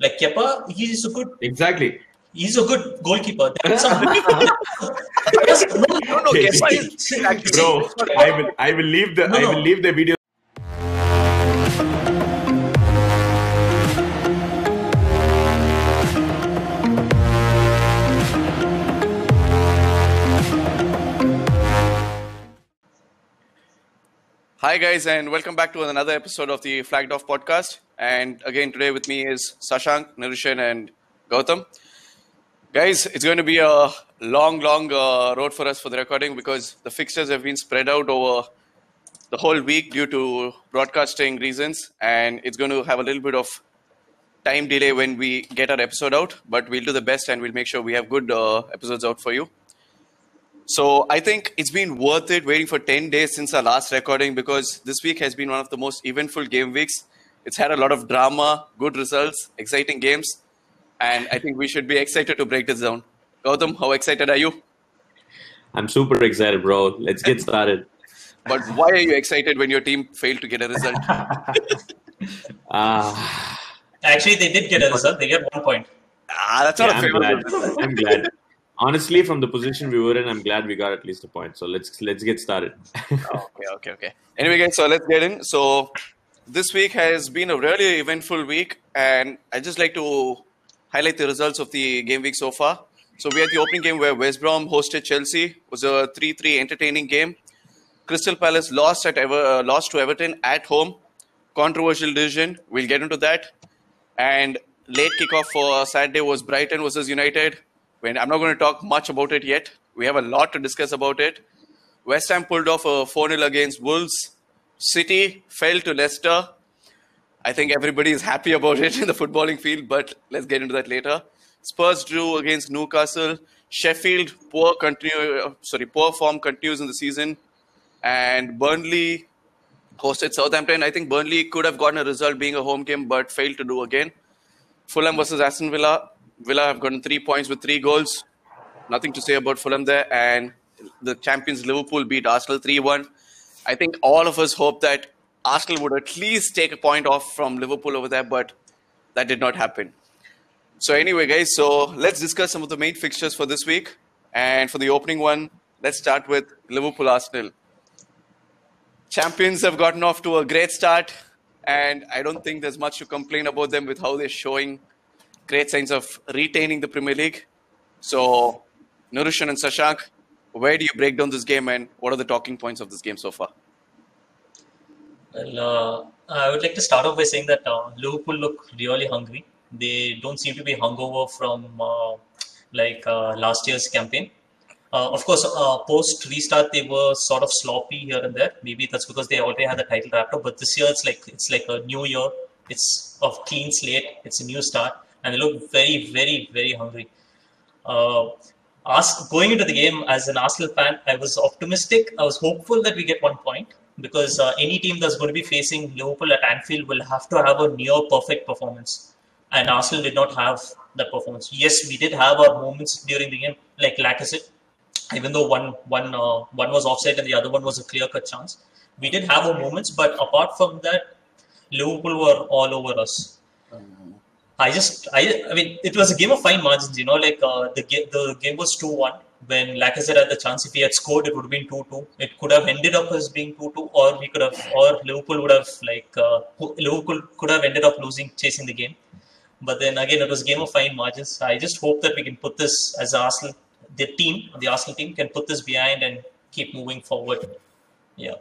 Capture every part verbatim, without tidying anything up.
Like Kepa, he's a good. Exactly. He's a good goalkeeper. There is some. no, no, no. Kepa is actually. Bro, I will. I will leave the. No, I will no. leave the video. Hi guys, and welcome back to another episode of the Flagged Off podcast. And again, today with me is Sashank, Nirushan, and Gautam. Guys, it's going to be a long, long uh, road for us for the recording because the fixtures have been spread out over the whole week due to broadcasting reasons, and it's going to have a little bit of time delay when we get our episode out. But we'll do the best, and we'll make sure we have good uh, episodes out for you. So I think it's been worth it waiting for ten days since our last recording because this week has been one of the most eventful game weeks. It's had a lot of drama, good results, exciting games. And I think we should be excited to break this down. Gautam, how excited are you? I'm super excited, bro. Let's get started. But why are you excited when your team failed to get a result? uh, Actually, they did get a result. They get one point. Ah, that's not yeah, a favorable result. I'm glad. Honestly, from the position we were in, I'm glad we got at least a point. So let's let's get started. okay, okay, okay. Anyway, guys, so let's get in. So this week has been a really eventful week, and I'd just like to highlight the results of the game week so far. So we had the opening game where West Brom hosted Chelsea. It was a three three entertaining game. Crystal Palace lost at Ever uh, lost to Everton at home. Controversial decision. We'll get into that. And late kickoff for Saturday was Brighton versus United. When I'm not going to talk much about it yet. We have a lot to discuss about it. West Ham pulled off a four nil against Wolves. City fell to Leicester. I think everybody is happy about it in the footballing field, but let's get into that later. Spurs drew against Newcastle. Sheffield, poor continue, sorry, poor form continues in the season. And Burnley hosted Southampton. I think Burnley could have gotten a result being a home game, but failed to do again. Fulham versus Aston Villa. Villa have gotten three points with three goals. Nothing to say about Fulham there. And the champions Liverpool beat Arsenal three one. I think all of us hope that Arsenal would at least take a point off from Liverpool over there, but that did not happen. So anyway, guys, so let's discuss some of the main fixtures for this week. And for the opening one, let's start with Liverpool-Arsenal. Champions have gotten off to a great start. And I don't think there's much to complain about them with how they're showing great signs of retaining the Premier League. So, Nirushan and Sashank, where do you break down this game and what are the talking points of this game so far? Well, uh, I would like to start off by saying that uh, Liverpool look really hungry. They don't seem to be hungover from uh, like uh, last year's campaign. Uh, of course, uh, post-restart, they were sort of sloppy here and there. Maybe that's because they already had the title wrapped up. But this year, it's like it's like a new year. It's a clean slate. It's a new start. And they look very, very, very hungry. Uh, as, going into the game, as an Arsenal fan, I was optimistic. I was hopeful that we get one point because uh, any team that's going to be facing Liverpool at Anfield will have to have a near-perfect performance. And Arsenal did not have that performance. Yes, we did have our moments during the game, like Lacazette. Even though one, one, uh, one was offside and the other one was a clear-cut chance. We did have our moments, but apart from that, Liverpool were all over us. I just, I, I mean, it was a game of fine margins, you know, like uh, the, ga- the game was two one when Lacazette had the chance. If he had scored, it would have been two two. It could have ended up as being two two, or we could have, or Liverpool would have, like, uh, Liverpool could have ended up losing, chasing the game. But then again, it was a game of fine margins. I just hope that we can put this as Arsenal, the team, the Arsenal team can put this behind and keep moving forward. Yeah.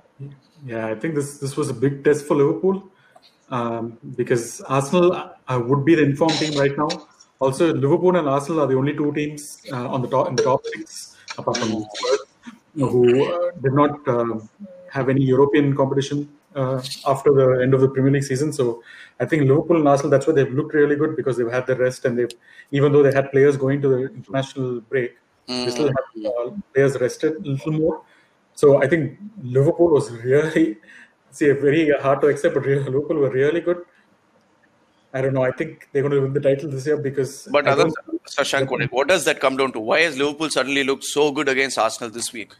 Yeah, I think this, this was a big test for Liverpool. Um, because Arsenal uh, would be the informed team right now. Also, Liverpool and Arsenal are the only two teams uh, on the top in the top six, apart from Spurs, who uh, did not uh, have any European competition uh, after the end of the Premier League season. So, I think Liverpool and Arsenal, that's why they've looked really good because they've had the rest and they've, even though they had players going to the international break, mm. they still have uh, players rested a little more. So, I think Liverpool was really. See, very hard to accept, but Liverpool were really good. I don't know. I think they're going to win the title this year because... But other, Sashank, what does that come down to? Why has Liverpool suddenly looked so good against Arsenal this week?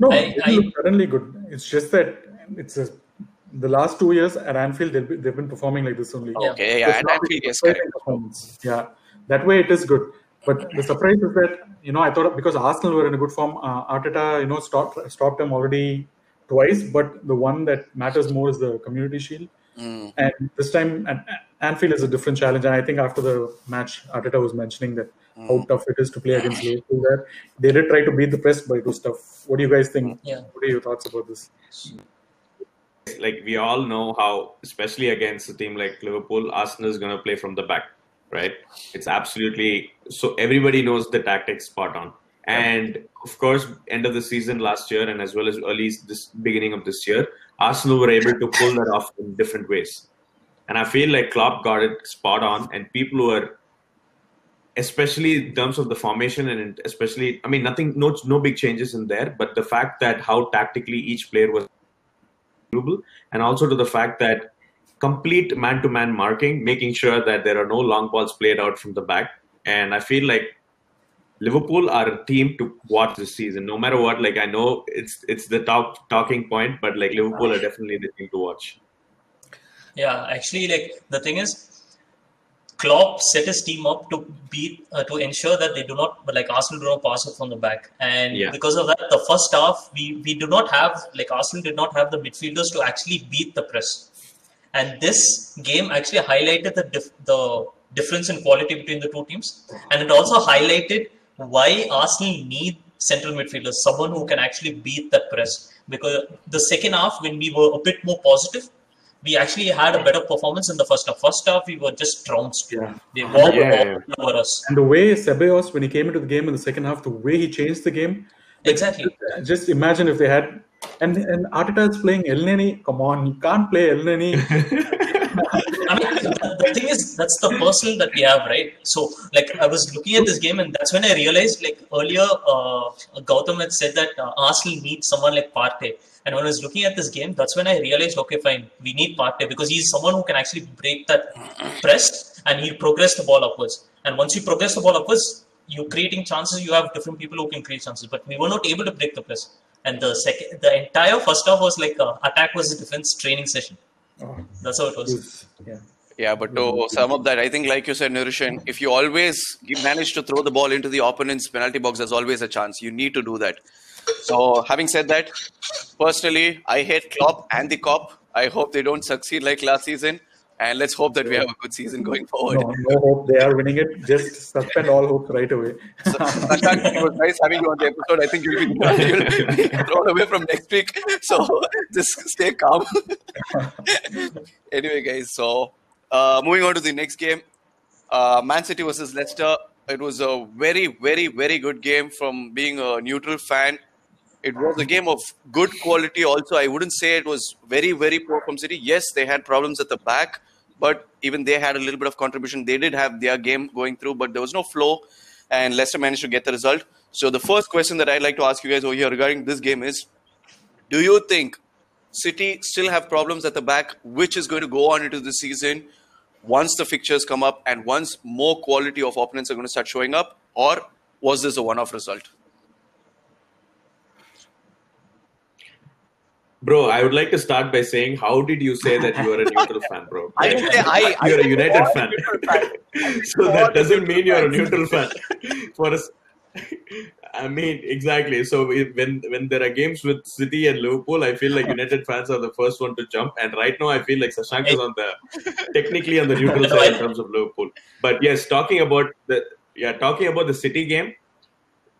No, I, they I, look suddenly good. It's just that it's a the last two years at Anfield, they've been, they've been performing like this only. Okay, yeah, yeah. And Anfield, yes, correct. Yeah, that way it is good. But the surprise is that, you know, I thought because Arsenal were in a good form, uh, Arteta, you know, stopped, stopped them already twice. But the one that matters more is the Community Shield. Mm. And this time, at Anfield is a different challenge. And I think after the match, Arteta was mentioning that mm. how tough it is to play against Liverpool there. They did try to beat the press, but it was tough. What do you guys think? Yeah. What are your thoughts about this? Like, we all know how, especially against a team like Liverpool, Arsenal is going to play from the back, right? It's absolutely, so everybody knows the tactics spot on. And of course, end of the season last year and as well as early this beginning of this year, Arsenal were able to pull that off in different ways. And I feel like Klopp got it spot on, and people were, especially in terms of the formation and especially, I mean, nothing, no, no big changes in there, but the fact that how tactically each player was and also to the fact that complete man-to-man marking, making sure that there are no long balls played out from the back. And I feel like Liverpool are a team to watch this season. No matter what, like I know it's it's the top talking point, but like Liverpool are definitely the team to watch. Yeah, actually, like the thing is, Klopp set his team up to beat uh, to ensure that they do not, but like Arsenal do not pass it from the back, and yeah. because of that, the first half we we do not have like Arsenal did not have the midfielders to actually beat the press, and this game actually highlighted the dif- the difference in quality between the two teams, and it also highlighted why Arsenal need central midfielders, someone who can actually beat that press. Because the second half, when we were a bit more positive, we actually had a better performance in the first half. First half, we were just trounced. Yeah. They walked yeah. over us. And the way Ceballos, when he came into the game in the second half, the way he changed the game. Exactly. Just, just imagine if they had... And, and Arteta is playing El Neni. Come on, you can't play El Neni. I mean, the, the thing is, that's the personnel that we have, right? So, like, I was looking at this game, and that's when I realized, like, earlier, uh, Gautam had said that uh, Arsenal needs someone like Partey. And when I was looking at this game, that's when I realized, okay, fine, we need Partey because he's someone who can actually break that press and he'll progress the ball upwards. And once you progress the ball upwards, you're creating chances, you have different people who can create chances. But we were not able to break the press. And the second, the entire first half was like a, attack versus defense training session. Oh. That's how it was. Yeah. Yeah, but to sum up that, I think like you said, Nirushan, if you always manage to throw the ball into the opponent's penalty box, there's always a chance. You need to do that. So having said that, personally, I hate Klopp and the Cop. I hope they don't succeed like last season. And let's hope that we have a good season going forward. No, no hope. They are winning it. Just suspend all hope right away. Sashank, it was nice having you on the episode. I think you'll be, you'll be thrown away from next week. So just stay calm. Anyway, guys, so... Uh, moving on to the next game, uh, Man City versus Leicester. It was a very, very, very good game from being a neutral fan. It was a game of good quality also. I wouldn't say it was very, very poor from City. Yes, they had problems at the back, but even they had a little bit of contribution. They did have their game going through, but there was no flow, and Leicester managed to get the result. So the first question that I'd like to ask you guys over here regarding this game is, do you think City still have problems at the back, which is going to go on into the season once the fixtures come up and once more quality of opponents are going to start showing up? Or was this a one-off result? Bro, I would like to start by saying, how did you say that you are a neutral fan, bro? I didn't say I. I you're I a United fan. fan. So that doesn't mean you're a neutral fan. For us. I mean, exactly. So if, when when there are games with City and Liverpool, I feel like United fans are the first one to jump. And right now, I feel like Sashank is on the technically on the neutral side in terms of Liverpool. But yes, talking about the yeah, talking about the City game,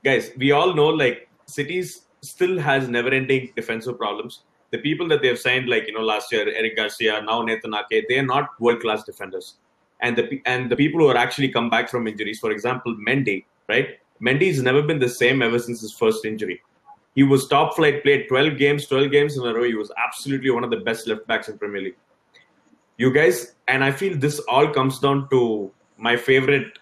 guys, we all know like City still has never-ending defensive problems. The people that they have signed, like you know, last year Eric Garcia, now Nathan Ake, they are not world-class defenders. And the and the people who are actually come back from injuries, for example, Mendy, right? Mendy's never been the same ever since his first injury. He was top flight, played twelve games, twelve games in a row. He was absolutely one of the best left backs in Premier League. You guys, and I feel this all comes down to my favorite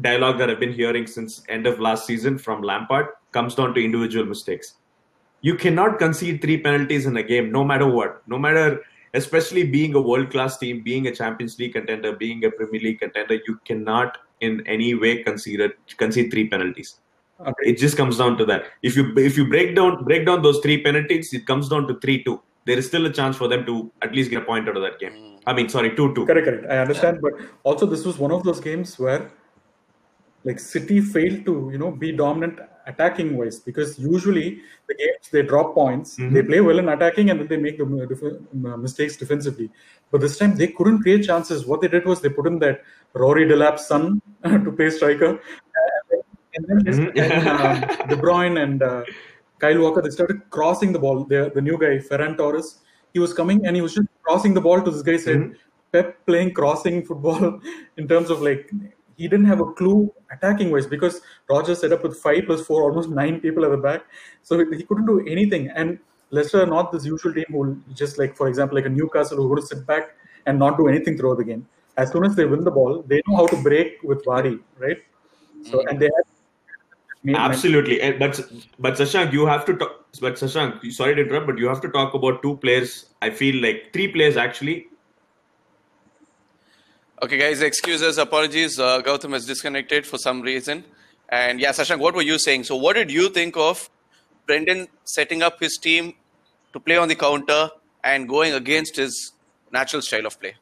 dialogue that I've been hearing since end of last season from Lampard, comes down to individual mistakes. You cannot concede three penalties in a game, no matter what, no matter, especially being a world-class team, being a Champions League contender, being a Premier League contender, you cannot in any way conceded concede three penalties. Okay. It just comes down to that. If you if you break down break down those three penalties, it comes down to three two. there is still a chance for them to at least get a point out of that game. I mean, sorry, two two. Correct, correct. I understand. Yeah. But also, this was one of those games where like City failed to, you know, be dominant attacking wise, because usually the games they drop points, mm-hmm. they play well in attacking, and then they make the def- mistakes defensively. But this time they couldn't create chances. What they did was they put in that Rory Delap's son to play striker, and then mm-hmm. and, uh, De Bruyne and uh, Kyle Walker, they started crossing the ball. The, the new guy, Ferran Torres, he was coming and he was just crossing the ball to this guy's head. Mm-hmm. Pep playing crossing football in terms of like. He didn't have a clue attacking wise, because Roger set up with five plus four, almost nine people at the back. So he couldn't do anything. And Leicester are not this usual team who will just like, for example, like a Newcastle who would sit back and not do anything throughout the game. As soon as they win the ball, they know how to break with Vary, right? So and they have absolutely. And, but but Sashank, you have to talk. But Sashank, sorry to interrupt, but you have to talk about two players. I feel like three players actually. Okay, guys, excuse us, apologies. Uh, Gautam has disconnected for some reason. And yeah, Sashank, what were you saying? So what did you think of Brendan setting up his team to play on the counter and going against his natural style of play?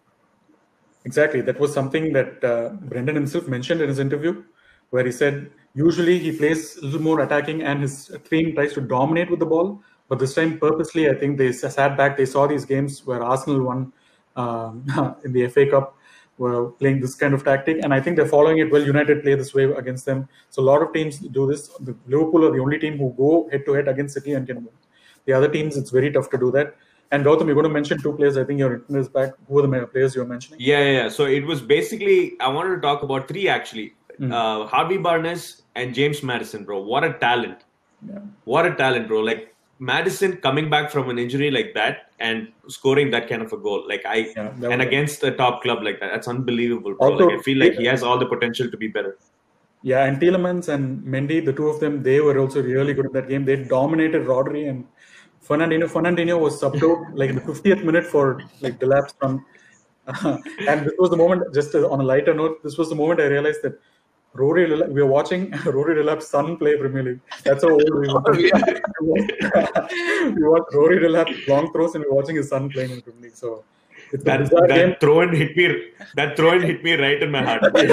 Exactly. That was something that uh, Brendan himself mentioned in his interview, where he said, usually he plays a little more attacking and his team tries to dominate with the ball. But this time, purposely, I think they sat back. They saw these games where Arsenal won um, in the F A Cup. Were playing this kind of tactic, and I think they're following it well. United play this way against them. So a lot of teams do this. The Liverpool are the only team who go head-to-head against City and can win. The other teams, it's very tough to do that. And Gautam, you're going to mention two players. I think your internet is back. Who are the players you're mentioning? Yeah, yeah, yeah. So it was basically, I wanted to talk about three actually. Mm. Uh, Harvey Barnes and James Madison, bro. What a talent. Yeah. What a talent, bro. Like, Madison coming back from an injury like that and scoring that kind of a goal, like I yeah, and against a top club like that, that's unbelievable. Bro. Also, like I feel like he has all the potential to be better. Yeah, and Tielemans and Mendy, the two of them, they were also really good in that game. They dominated Rodri and Fernandinho. Fernandinho was subdued like in the fiftieth minute for like the lapse from. Uh, and this was the moment. Just on a lighter note, this was the moment I realized that. Rory, we are watching Rory Delap's son play Premier League. That's how old we were. We watched Rory Delap's long throws and we are watching his son playing in Premier League. So it's that, that game. Throw and hit me. That throw and hit me right in my heart. But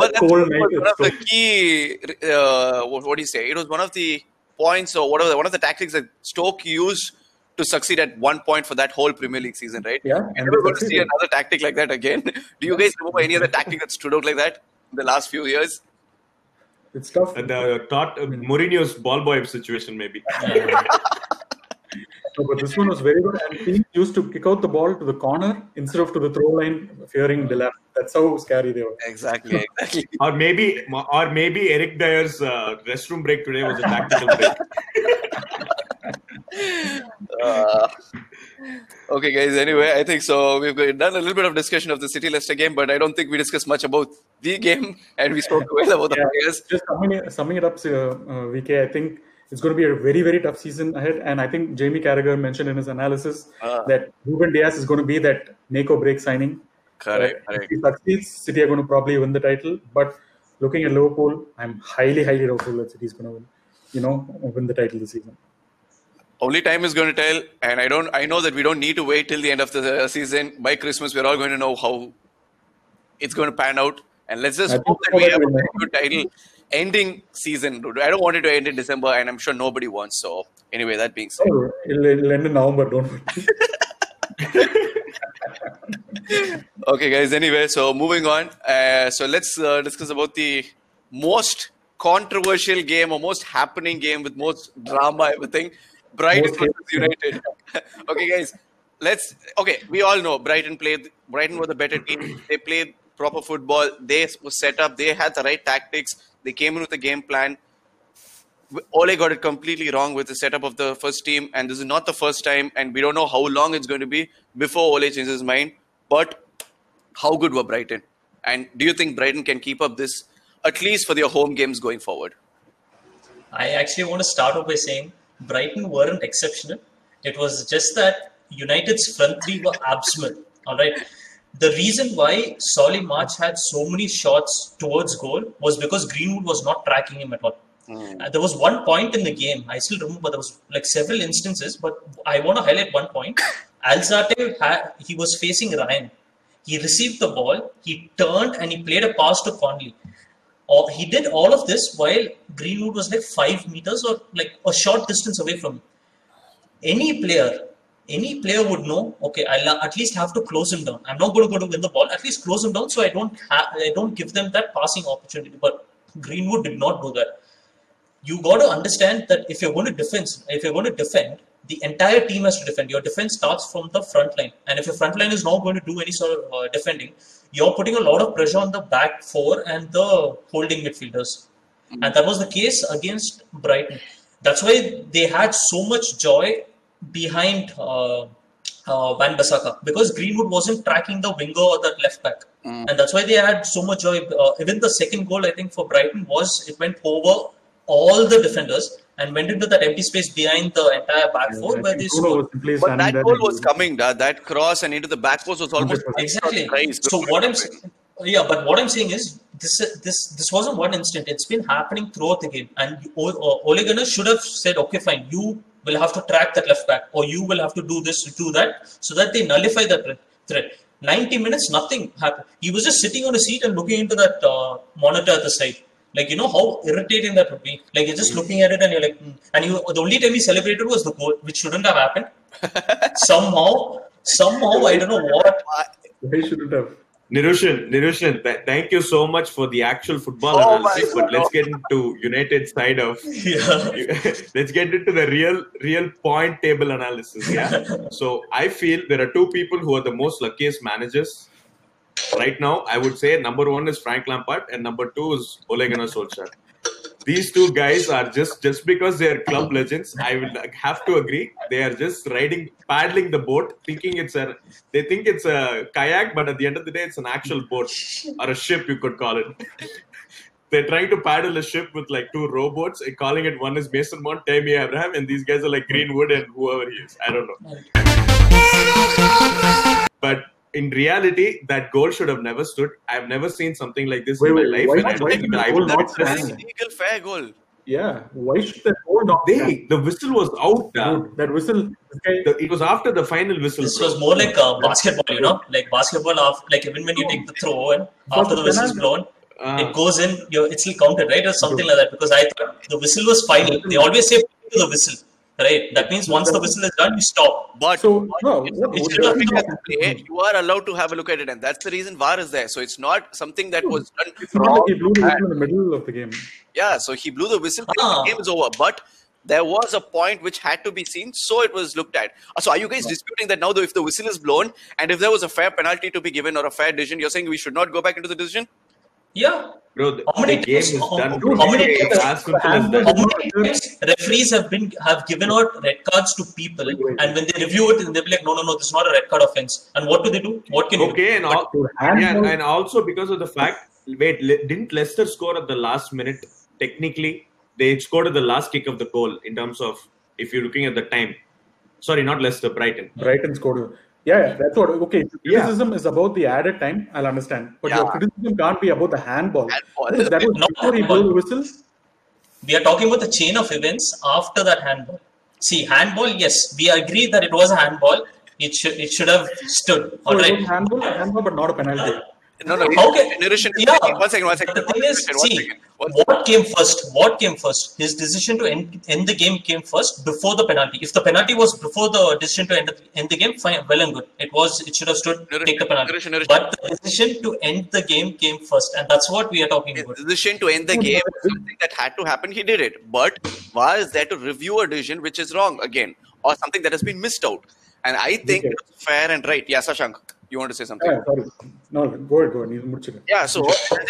that's one of the key. Uh, what do you say? It was one of the points or whatever. One of the tactics that Stoke used to succeed at one point for that whole Premier League season, right? Yeah. And we're going to see another tactic like that again. Do you guys remember any other tactic that stood out like that in the last few years? It's tough. And, uh, thought uh, Mourinho's ball boy situation, maybe. No, but this one was very good. And he used to kick out the ball to the corner instead of to the throw line, fearing the left. That's how scary they were. Exactly. Exactly. Or maybe, or maybe Eric Dyer's uh, restroom break today was a tactical break. Uh, okay, guys. Anyway, I think so. We've done a little bit of discussion of the City Leicester game, but I don't think we discussed much about the game, and we spoke well about yeah, the players. Just summing, summing it up, uh, uh, V K, I think it's going to be a very, very tough season ahead. And I think Jamie Carragher mentioned in his analysis uh, that Ruben Dias is going to be that make or break signing. Correct. Uh, if he succeeds, City are going to probably win the title. But looking at Liverpool, I'm highly, highly doubtful that City is going to, win, you know, win the title this season. Only time is going to tell, and I don't. I know that we don't need to wait till the end of the season. By Christmas, we're all going to know how it's going to pan out. And let's just hope that we have a very good title ending season. I don't want it to end in December, and I'm sure nobody wants. So anyway, that being said. Oh, it'll, it'll end in November, don't worry. Okay, guys. Anyway, so moving on. Uh, so let's uh, discuss about the most controversial game or most happening game with most drama, everything. Brighton versus United. Okay, guys, let's. Okay, we all know Brighton played. Brighton were the better team. They played proper football. They were set up. They had the right tactics. They came in with a game plan. Ole got it completely wrong with the setup of the first team, and this is not the first time. And we don't know how long it's going to be before Ole changes his mind. But how good were Brighton? And do you think Brighton can keep up this at least for their home games going forward? I actually want to start off by saying. Brighton weren't exceptional. It was just that United's front three were abysmal. All right. The reason why Solly March had so many shots towards goal was because Greenwood was not tracking him at all. Mm. Uh, there was one point in the game, I still remember, there was like several instances, but I want to highlight one point. Alzate, had, he was facing Ryan. He received the ball, he turned and he played a pass to Conley. Uh, he did all of this while Greenwood was like five meters or like a short distance away from him. Any player, any player would know, okay, I'll at least have to close him down. I'm not going to go to win the ball, at least close him down so I don't, ha- I don't give them that passing opportunity. But Greenwood did not do that. You got to understand that if you're going to defense, if you're going to defend, the entire team has to defend. Your defense starts from the front line, and if your front line is not going to do any sort of uh, defending, you're putting a lot of pressure on the back four and the holding midfielders. Mm-hmm. And that was the case against Brighton. That's why they had so much joy behind uh, uh, Wan-Bissaka, because Greenwood wasn't tracking the winger or the left back. Mm-hmm. And that's why they had so much joy. Uh, even the second goal, I think, for Brighton was, it went over all the defenders and went into that empty space behind the entire back yeah, four where they scored. But that goal was coming, da, that cross and into the back post was almost exactly. So what I'm saying, yeah, but what I'm saying is this this this wasn't one instant. It's been happening throughout the game, and Ole Gunnar should have said, okay, fine, you will have to track that left back, or you will have to do this, do that, so that they nullify that threat. ninety minutes, nothing happened. He was just sitting on a seat and looking into that uh, monitor at the side. Like, you know how irritating that would be. Like, you're just looking at it and you're like, mm. and you, the only time he celebrated was the goal, which shouldn't have happened. somehow, somehow, I don't know what. He shouldn't have. Nirushan, Nirushan, th- thank you so much for the actual football oh analysis. But let's get into United side of. Yeah. Let's get into the real, real point table analysis. Yeah. So I feel there are two people who are the most luckiest managers. Right now, I would say number one is Frank Lampard and number two is Ole Gunnar Solskjaer. These two guys are just, just because they are club legends, I will have to agree. They are just riding, paddling the boat, thinking it's a, they think it's a kayak, but at the end of the day, it's an actual boat or a ship, you could call it. They're trying to paddle a ship with like two rowboats, calling it, one is Mason Mount, Tammy Abraham, and these guys are like Greenwood and whoever he is. I don't know. But in reality, that goal should have never stood. I've never seen something like this wait, in my wait, life. Why, and I why think that goal not stand? Legal fair goal. Yeah. Why should that goal not stand? The whistle was out. Uh, that whistle. Okay. The, it was after the final whistle. This was more like a basketball, you know, like basketball. After, like even when you take the throw and after the whistle is blown, uh, it goes in. You're, it's still counted, right, or something like that? Because I thought the whistle was final. They always say to the whistle. Right. That means once the whistle is done, you stop. But so, no, no, it should not be that play. You are allowed to have a look at it, and that's the reason V A R is there. So it's not something that was done. It's not like he blew the whistle in the middle of the game. Yeah, so he blew the whistle. Ah. The game is over. But there was a point which had to be seen, so it was looked at. So are you guys disputing that now, though, if the whistle is blown and if there was a fair penalty to be given or a fair decision, you're saying we should not go back into the decision? Yeah. Bro, the, how many the game times, is done. How, how many times, times referees have been have given out red cards to people, and when they review it, they'll be like, no, no, no, this is not a red card offense. And what do they do? What can okay, you do? Okay, and, al- yeah, and also because of the fact, wait, didn't Leicester score at the last minute? Technically, they scored at the last kick of the goal in terms of, if you're looking at the time. Sorry, not Leicester, Brighton. Brighton scored. Yeah, that's what. Okay, criticism yeah. is about the added time. I'll understand, but yeah. your criticism can't be about the handball. handball. That was before he blew the whistle. We are talking about the chain of events after that handball. See, handball. Yes, we agree that it was a handball. It should it should have stood. All so right, it was handball, handball, but not a penalty. No, no. Okay. Yeah. One second. One second. The thing is, see, what came first? What came first? His decision to end, end the game came first before the penalty. If the penalty was before the decision to end, end the game, fine, well and good. It was. It should have stood. Take the penalty. But the decision to end the game came first, and that's what we are talking about. The decision to end the game was something that had to happen. He did it, but V A R is there to review a decision which is wrong again, or something that has been missed out. And I think okay. it was fair and right. Yeah, Sashank. You want to say something? Yeah, sorry. No, go ahead, go ahead. Yeah, so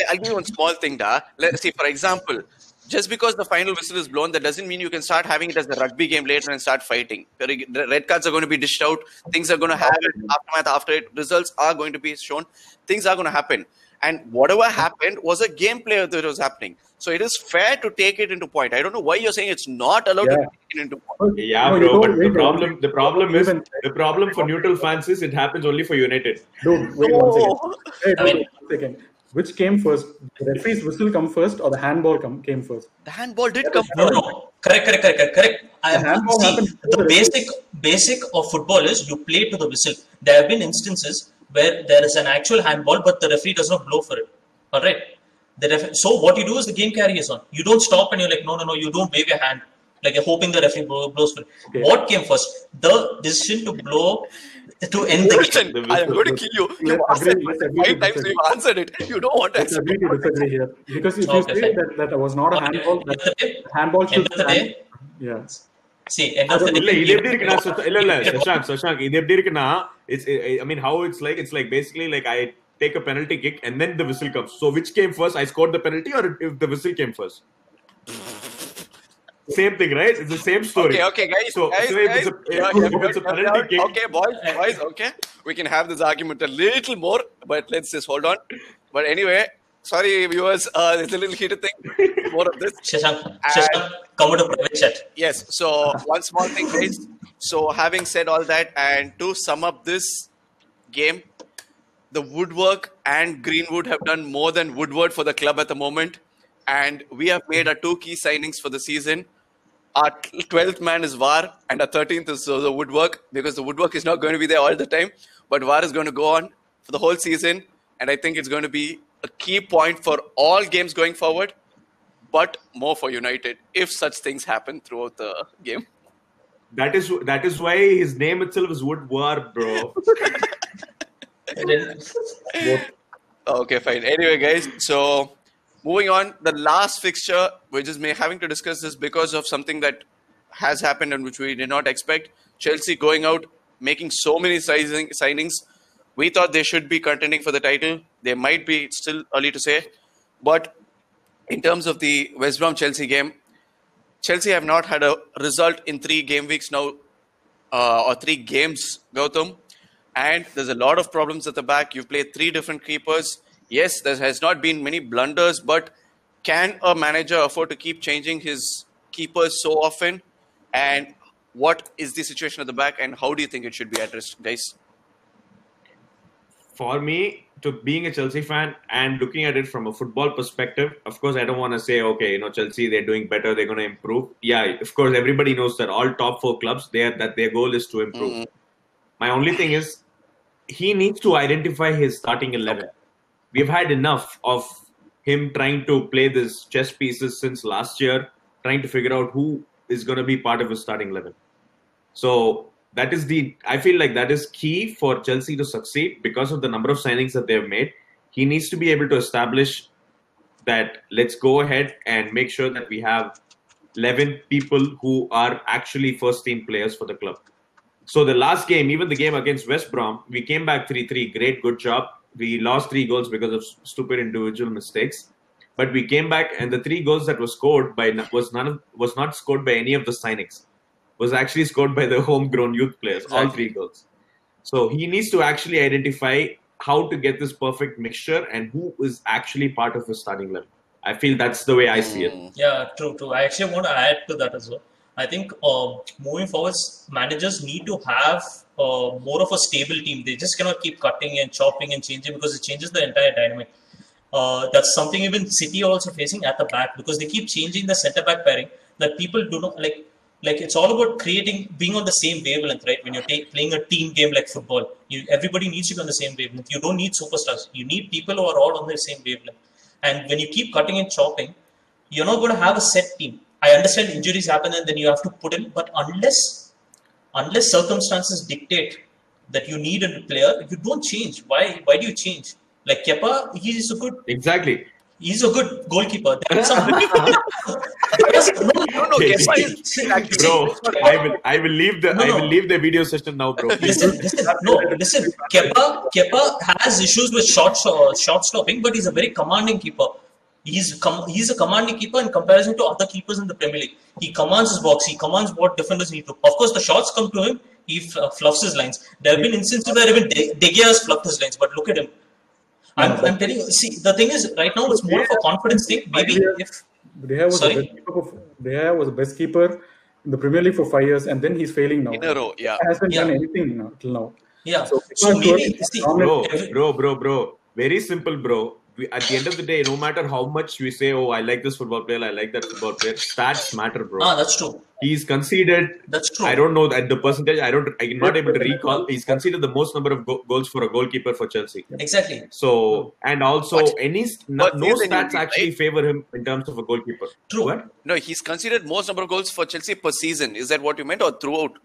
I'll give you one small thing, da. Let's see, for example, just because the final whistle is blown, that doesn't mean you can start having it as a rugby game later and start fighting. The red cards are going to be dished out. Things are going to happen. Aftermath, after it, results are going to be shown. Things are going to happen. And whatever happened was a gameplay that was happening. So it is fair to take it into point. I don't know why you're saying it's not allowed yeah. to take it into point. Yeah, no, bro, but the problem, the problem is, the problem for neutral fans is it happens only for United. Dude, wait no. one second. Hey, I mean, one second. Which came first? The referee's whistle come first or the handball come, came first? The handball did yeah, come first. No, no. Correct, correct, correct, correct. I the handball see, the, the basic basic of football is you play to the whistle. There have been instances where there is an actual handball, but the referee does not blow for it. All right. The ref- so what you do is the game carries on. You don't stop and you're like, no, no, no, you don't wave your hand. Like you're hoping the referee blows for it. Okay. What came first? The decision to blow... To end the game. I'm going to kill you. You asked it five times, you answered it. You don't want to accept it. Because if you say that that was not a handball, that handball should be. Yes. See, end of the day. I mean, how it's like, it's like basically like I take a penalty kick and then the whistle comes. So, which came first? I scored the penalty or if the whistle came first? Same thing, right? It's the same story. Okay, okay, guys. So, guys, so if guys, it's a, yeah, if yeah, it's a penalty kick. Okay, boys, boys, okay. We can have this argument a little more, but let's just hold on. But anyway, sorry, viewers, uh, it's a little heated thing. More of this. Shashank, Shashank, come to private chat. Yes, so one small thing, guys. So, having said all that, and to sum up this game, the Woodwork and Greenwood have done more than Woodward for the club at the moment. And we have made our two key signings for the season. Our twelfth man is V A R and our thirteenth is the Woodwork, because the Woodwork is not going to be there all the time. But V A R is going to go on for the whole season. And I think it's going to be a key point for all games going forward, but more for United if such things happen throughout the game. That is that is why his name itself is Woodward, bro. Okay, fine. Anyway, guys, so... Moving on, the last fixture, which is may having to discuss this because of something that has happened and which we did not expect. Chelsea going out, making so many sizing, signings. We thought they should be contending for the title. They might be, it's still early to say. But in terms of the West Brom-Chelsea game, Chelsea have not had a result in three game weeks now, uh, or three games, Gautam. And there's a lot of problems at the back. You've played three different keepers. Yes, there has not been many blunders, but can a manager afford to keep changing his keepers so often? And what is the situation at the back and how do you think it should be addressed, guys? For me, to being a Chelsea fan and looking at it from a football perspective, of course, I don't want to say, okay, you know, Chelsea, they're doing better, they're going to improve. Yeah, of course, everybody knows that all top four clubs, they are, that their goal is to improve. Mm. My only thing is, he needs to identify his starting eleven. Okay. We've had enough of him trying to play this chess pieces since last year, trying to figure out who is going to be part of his starting eleven. So that is the, I feel like that is key for Chelsea to succeed because of the number of signings that they've made. He needs to be able to establish that let's go ahead and make sure that we have eleven people who are actually first team players for the club. So the last game, even the game against West Brom, we came back three three, great, good job. We lost three goals because of stupid individual mistakes, but we came back and the three goals that were scored by was none of, was not scored by any of the signings, was actually scored by the homegrown youth players. All three goals. So he needs to actually identify how to get this perfect mixture and who is actually part of his starting level. I feel that's the way I see it. Yeah, true, true. I actually want to add to that as well. I think uh, moving forward, managers need to have uh, more of a stable team. They just cannot keep cutting and chopping and changing because it changes the entire dynamic. Uh, that's something even City are also facing at the back because they keep changing the centre-back pairing that people do not like. Like it's all about creating, being on the same wavelength, right? When you're take, playing a team game like football, you, everybody needs to be on the same wavelength. You don't need superstars. You need people who are all on the same wavelength. And when you keep cutting and chopping, you're not going to have a set team. I understand injuries happen and then you have to put in, but unless unless circumstances dictate that you need a player, you don't change. Why Why do you change? Like Kepa, he's a good... Exactly. He's a good goalkeeper. There is some... Yes, no, no, no. Okay. Kepa is... Bro, I will, I will leave the no, no. I will leave the video session now, bro. Listen, listen, no, listen. Kepa, Kepa has issues with shot, shot stopping, but he's a very commanding keeper. He's, com- he's a commanding keeper in comparison to other keepers in the Premier League. He commands his box. He commands what defenders need to. Of course, the shots come to him. He f- uh, fluffs his lines. There have been instances where even De, De Gea has fluffed his lines. But look at him. I'm, I'm telling you. See, the thing is, right now, it's more of a confidence thing. Maybe if... De Gea was, was the best keeper in the Premier League for five years. And then he's failing now. In a row, yeah. He hasn't yeah. done anything now, till now. Yeah. So, so maybe... See, bro, bro, bro, bro. Very simple, bro. we, at the end of the day, no matter how much we say, oh, I like this football player, I like that football player, stats matter, bro. Ah, that's true. He's conceded. That's true. I don't know that the percentage. I don't. I'm not able to recall. He's conceded the most number of go goals for a goalkeeper for Chelsea. Exactly. So and also but, any no, no stats actually right? favor him in terms of a goalkeeper. True. What? No, he's conceded most number of goals for Chelsea per season. Is that what you meant, or throughout?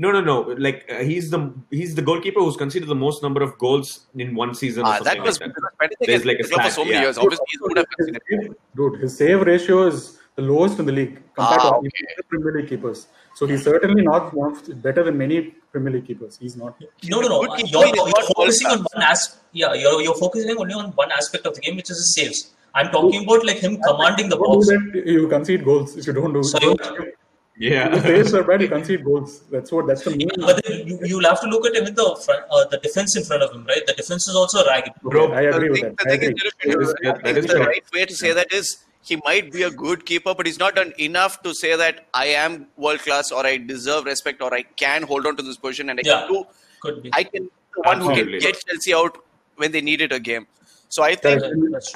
No, no, no. Like uh, he's the he's the goalkeeper who's considered the most number of goals in one season. Ah, or that was like that. There's like a stat, for so many yeah. years. Obviously, he would have considered. Dude, his save ratio is the lowest in the league compared ah, to okay. Premier League keepers. So he's certainly not one of, better than many Premier League keepers. He's not. No, no, no. Uh, you're, you're, you're focusing on one as yeah. You're you're focusing only on one aspect of the game, which is his saves. I'm talking about like him commanding the box. You concede goals if you don't do. So you, Yeah, the players are bad. You concede goals. That's what. That's the main. Yeah, but then you, you'll have to look at him in the front, uh, the defense in front of him, right? The defense is also ragged. Bro, okay, I agree with that. I agree. The right way to say that is he might be a good keeper, but he's not done enough to say that I am world class or I deserve respect or I can hold on to this position and I yeah, can do. Could be. I can the one who can get Chelsea out when they needed a game. So I think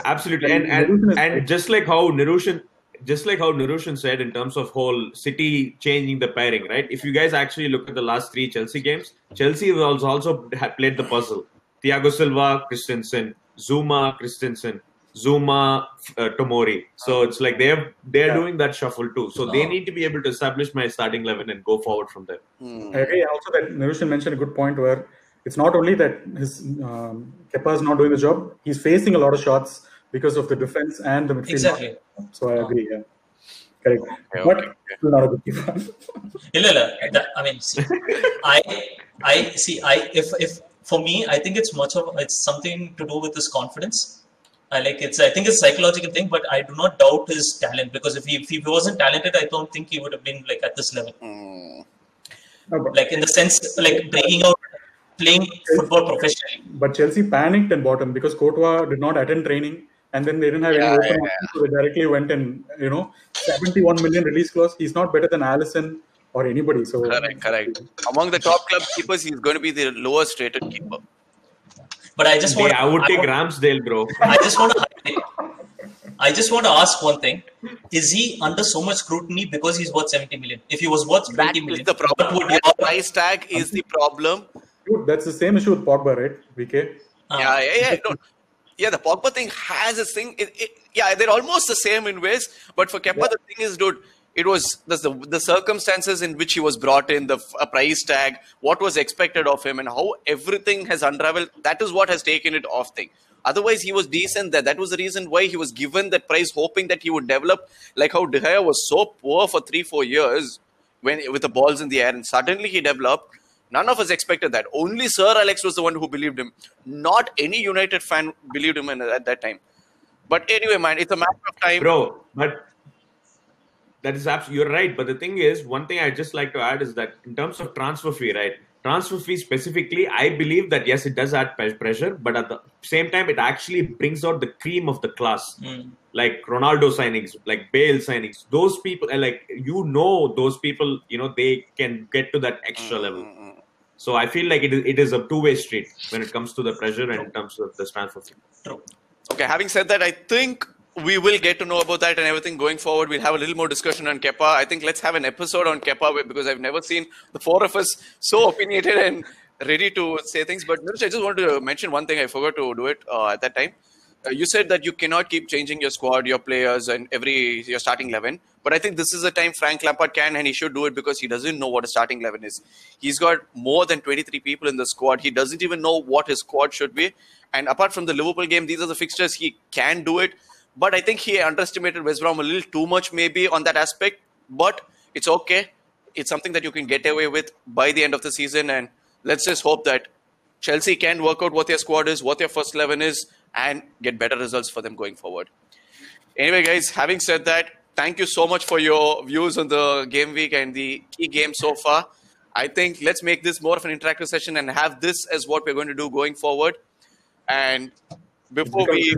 absolutely, and and, and just like how Nirushan. Just like how Nirushan said in terms of whole City changing the pairing, right? If you guys actually look at the last three Chelsea games, Chelsea has also, also played the puzzle. Thiago Silva, Christensen, Zuma, Christensen, Zuma, uh, Tomori. So it's like they're they're yeah. doing that shuffle too. So oh. they need to be able to establish my starting eleven and go forward from there. Mm. I agree. Also, that Nirushan mentioned a good point where it's not only that his um, Kepa is not doing the job; he's facing a lot of shots. Because of the defense and the midfield. Exactly. So I agree, yeah. Correct. Okay, but okay, okay. Still not a good keeper. I mean, see, I, I see, I if if for me, I think it's much of it's something to do with his confidence. I like it's. I think it's a psychological thing, but I do not doubt his talent because if he if he wasn't talented, I don't think he would have been like at this level. Mm. Like in the sense, like breaking out. Playing football professionally. But Chelsea panicked and bought him because Courtois did not attend training. And then they didn't have yeah, any open yeah. so they directly went and, you know, seventy-one million release clause. He's not better than Alisson or anybody. So correct, correct. Among the top club keepers, he's going to be the lowest rated keeper. But I just want. Yeah, I would I take Ramsdale, bro. I just want to. I just want to ask one thing: is he under so much scrutiny because he's worth seventy million? If he was worth twenty million, the problem. Would that price tag is the problem. Dude, that's the same issue with Pogba, right, V K? Uh, yeah, yeah, yeah. No. Yeah, the Pogba thing has a thing. It, it, yeah, they're almost the same in ways. But for Kepa, yeah. the thing is, dude, it was the, the circumstances in which he was brought in, the uh, price tag, what was expected of him, and how everything has unraveled. That is what has taken it off thing. Otherwise, he was decent there. That was the reason why he was given that price, hoping that he would develop. Like how De Gea was so poor for three, four years when with the balls in the air, and suddenly he developed. None of us expected that. Only Sir Alex was the one who believed him. Not any United fan believed him at that time. But anyway, man, it's a matter of time. Bro, but that is absolutely, you're right. But the thing is, one thing I'd just like to add is that in terms of transfer fee, right? Transfer fee specifically, I believe that yes, it does add pressure. But at the same time, it actually brings out the cream of the class. Mm. Like Ronaldo signings, like Bale signings. Those people, like, you know, those people, you know, they can get to that extra mm. level. So I feel like it is, it is a two-way street when it comes to the pressure and in terms of the transfer fee. True. Okay, having said that, I think we will get to know about that and everything going forward. We'll have a little more discussion on Kepa. I think let's have an episode on Kepa because I've never seen the four of us so opinionated and ready to say things. But Nirush, I just wanted to mention one thing. I forgot to do it uh, at that time. Uh, you said that you cannot keep changing your squad, your players, and every your starting eleven. But I think this is the time Frank Lampard can and he should do it because he doesn't know what a starting eleven is. He's got more than twenty-three people in the squad. He doesn't even know what his squad should be. And apart from the Liverpool game, these are the fixtures. He can do it. But I think he underestimated West Brom a little too much maybe on that aspect. But it's okay. It's something that you can get away with by the end of the season. And let's just hope that Chelsea can work out what their squad is, what their first eleven is, and get better results for them going forward. Anyway, guys, having said that, thank you so much for your views on the game week and the key game so far. I think let's make this more of an interactive session and have this as what we're going to do going forward. And before we...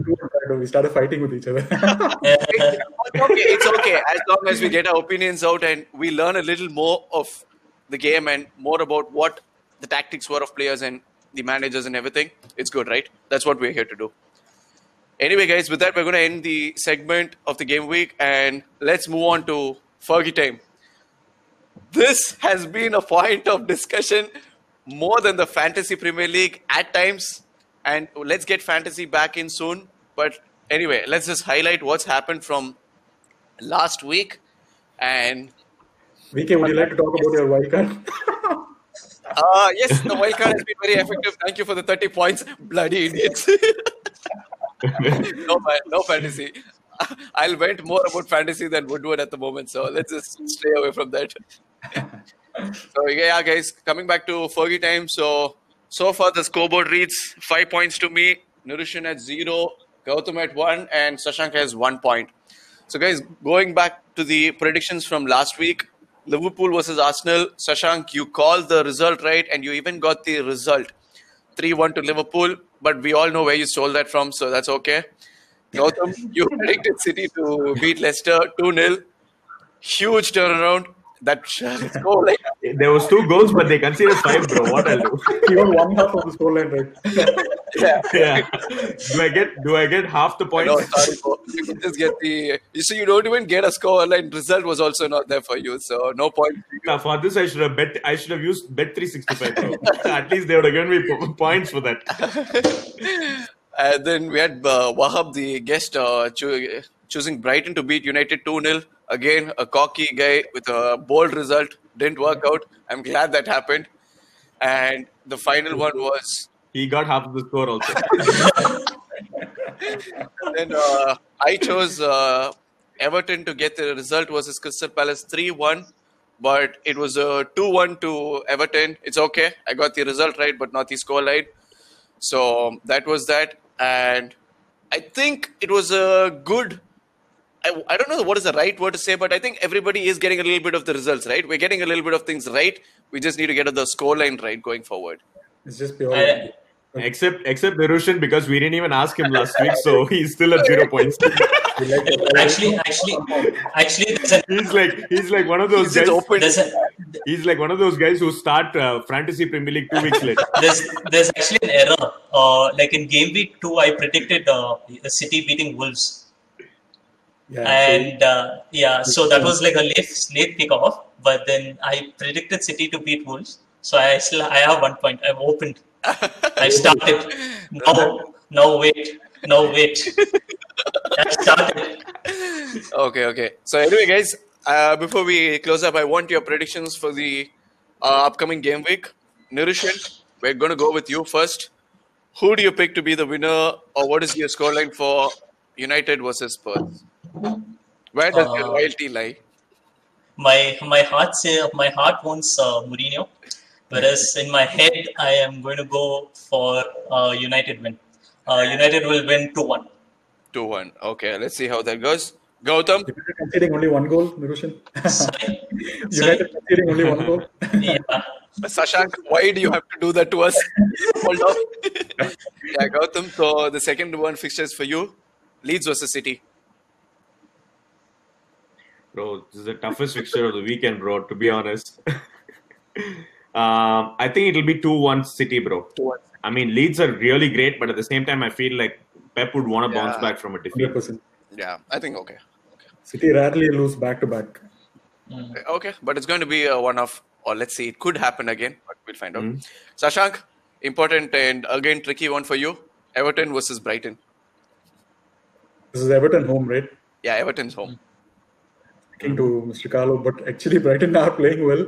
we started fighting with each other. It's okay, it's okay. As long as we get our opinions out and we learn a little more of the game and more about what the tactics were of players and the managers and everything, it's good, right? That's what we're here to do. Anyway, guys, with that, we're going to end the segment of the game week and let's move on to Fergie time. This has been a point of discussion more than the Fantasy Premier League at times. And let's get fantasy back in soon. But anyway, let's just highlight what's happened from last week. And V K, would you like to talk about your wildcard? uh, yes, the wildcard has been very effective. Thank you for the thirty points. Bloody idiots. no, no fantasy. I'll vent more about fantasy than Woodward at the moment. So let's just stay away from that. So yeah, guys, coming back to Fergie time. So, so far the scoreboard reads five points to me. Nirushan at zero, Gautam at one, and Sashank has one point. So guys, going back to the predictions from last week, Liverpool versus Arsenal, Sashank, you called the result right and you even got the result. three one to Liverpool, but we all know where you stole that from, so that's okay. Gautam, you predicted City to beat Leicester two nil. Huge turnaround. That scoreline. There was two goals, but they conceded five, bro. What I'll do? Even one half of the scoreline, right? yeah. yeah. Do I get? Do I get half the points? No, sorry, bro. You can just get the. You see, you don't even get a scoreline. Result was also not there for you, so no point. For, yeah, for this, I should have bet. I should have used bet three sixty-five. At least they would have given me points for that. And then we had uh, Wahab, the guest, uh, cho- choosing Brighton to beat United two nil. Again, a cocky guy with a bold result. Didn't work out. I'm glad that happened. And the final one was... He got half of the score also. Then uh, I chose uh, Everton to get the result versus Crystal Palace three one. But it was a two one to Everton. It's okay. I got the result right, but not the score line. So that was that. And I think it was a good... I, I don't know what is the right word to say, but I think everybody is getting a little bit of the results, right? We're getting a little bit of things right. We just need to get the scoreline right going forward. It's just pure. I, except except Nirushan, because we didn't even ask him last week, so he's still at zero points. actually, actually, actually, a, he's like he's like one of those he's guys. Open. A, he's like one of those guys who start uh, Fantasy Premier League two weeks later. There's there's actually an error. Uh, like in game week two, I predicted uh, City beating Wolves. Yeah, and uh, yeah, so that was like a late, late kickoff, but then I predicted City to beat Wolves, so I still I have one point. I've opened. I started. No, no wait, no wait. I started. Okay, okay. So anyway, guys, uh, before we close up, I want your predictions for the uh, upcoming game week. Nirushan, we're gonna go with you first. Who do you pick to be the winner, or what is your scoreline for United versus Spurs? Where does uh, your loyalty lie? My my heart say my heart wants uh, Mourinho, whereas in my head I am going to go for uh, United win. Uh, United will win two one. two one. Okay, let's see how that goes. Gautam, United conceding only one goal. Nirushan, sorry, United conceding only one goal. Yeah. Sashank, why do you have to do that to us? Hold on. Yeah, Gautam. So the second one fixtures for you: Leeds versus City. Bro, this is the toughest fixture of the weekend, bro, to be honest. um, I think it'll be two one City, bro. two one. I mean, Leeds are really great, but at the same time, I feel like Pep would want to yeah. bounce back from a defeat. one hundred percent. Yeah, I think okay. okay. City rarely lose back-to-back. Mm. Okay, but it's going to be a one-off, or let's see, it could happen again, but we'll find out. Mm. Sashank, important and again tricky one for you. Everton versus Brighton. This is Everton home, right? Yeah, Everton's home. Mm. To Mister Carlo, but actually Brighton are playing well,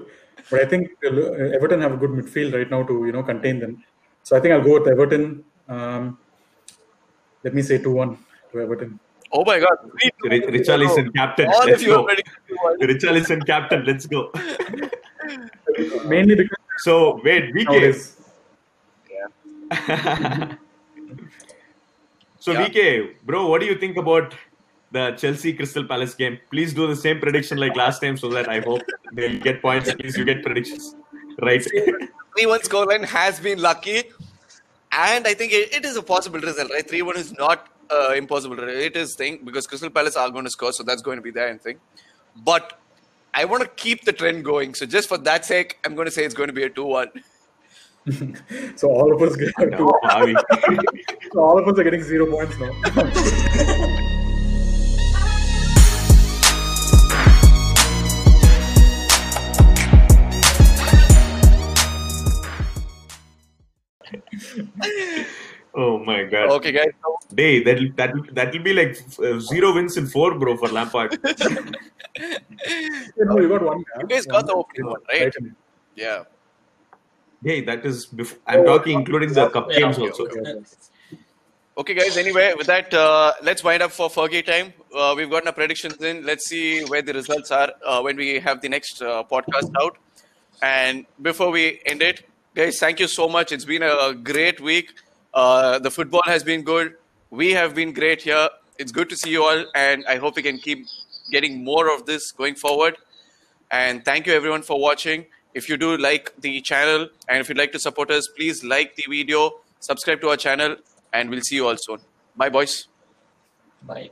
but I think Everton have a good midfield right now to you know contain them. So I think I'll go with Everton. Um, let me say two one to Everton. Oh my God! Richarlison captain. All of you are ready. Richarlison captain. Let's go. Mainly because so wait, V K. Yeah. so yeah. V K, bro, what do you think about the Chelsea Crystal Palace game? Please do the same prediction like last time so that I hope they'll get points. At least you get predictions. Right. three one scoreline has been lucky. And I think it, it is a possible result, right? three one is not uh, impossible. It is thing because Crystal Palace are going to score. So that's going to be their thing. But I want to keep the trend going. So just for that sake, I'm going to say it's going to be a two one. So all of us get two. So all of us are getting zero points now. Oh my God. Okay, guys. Day that'll that'll that'll be like uh, zero wins in four, bro, for Lampard. No, you got one. Yeah. You guys got the opening one, right? Yeah. Hey, that is. Bef- I'm oh, talking, including the cup yeah, games okay, also. Okay, okay. Okay, guys. Anyway, with that, uh, let's wind up for Fergie time. Uh, we've gotten our predictions in. Let's see where the results are uh, when we have the next uh, podcast out. And before we end it, guys, thank you so much. It's been a great week. Uh, the football has been good. We have been great here. It's good to see you all, and I hope we can keep getting more of this going forward. And thank you, everyone, for watching. If you do like the channel and if you'd like to support us, please like the video, subscribe to our channel, and we'll see you all soon. Bye, boys. Bye.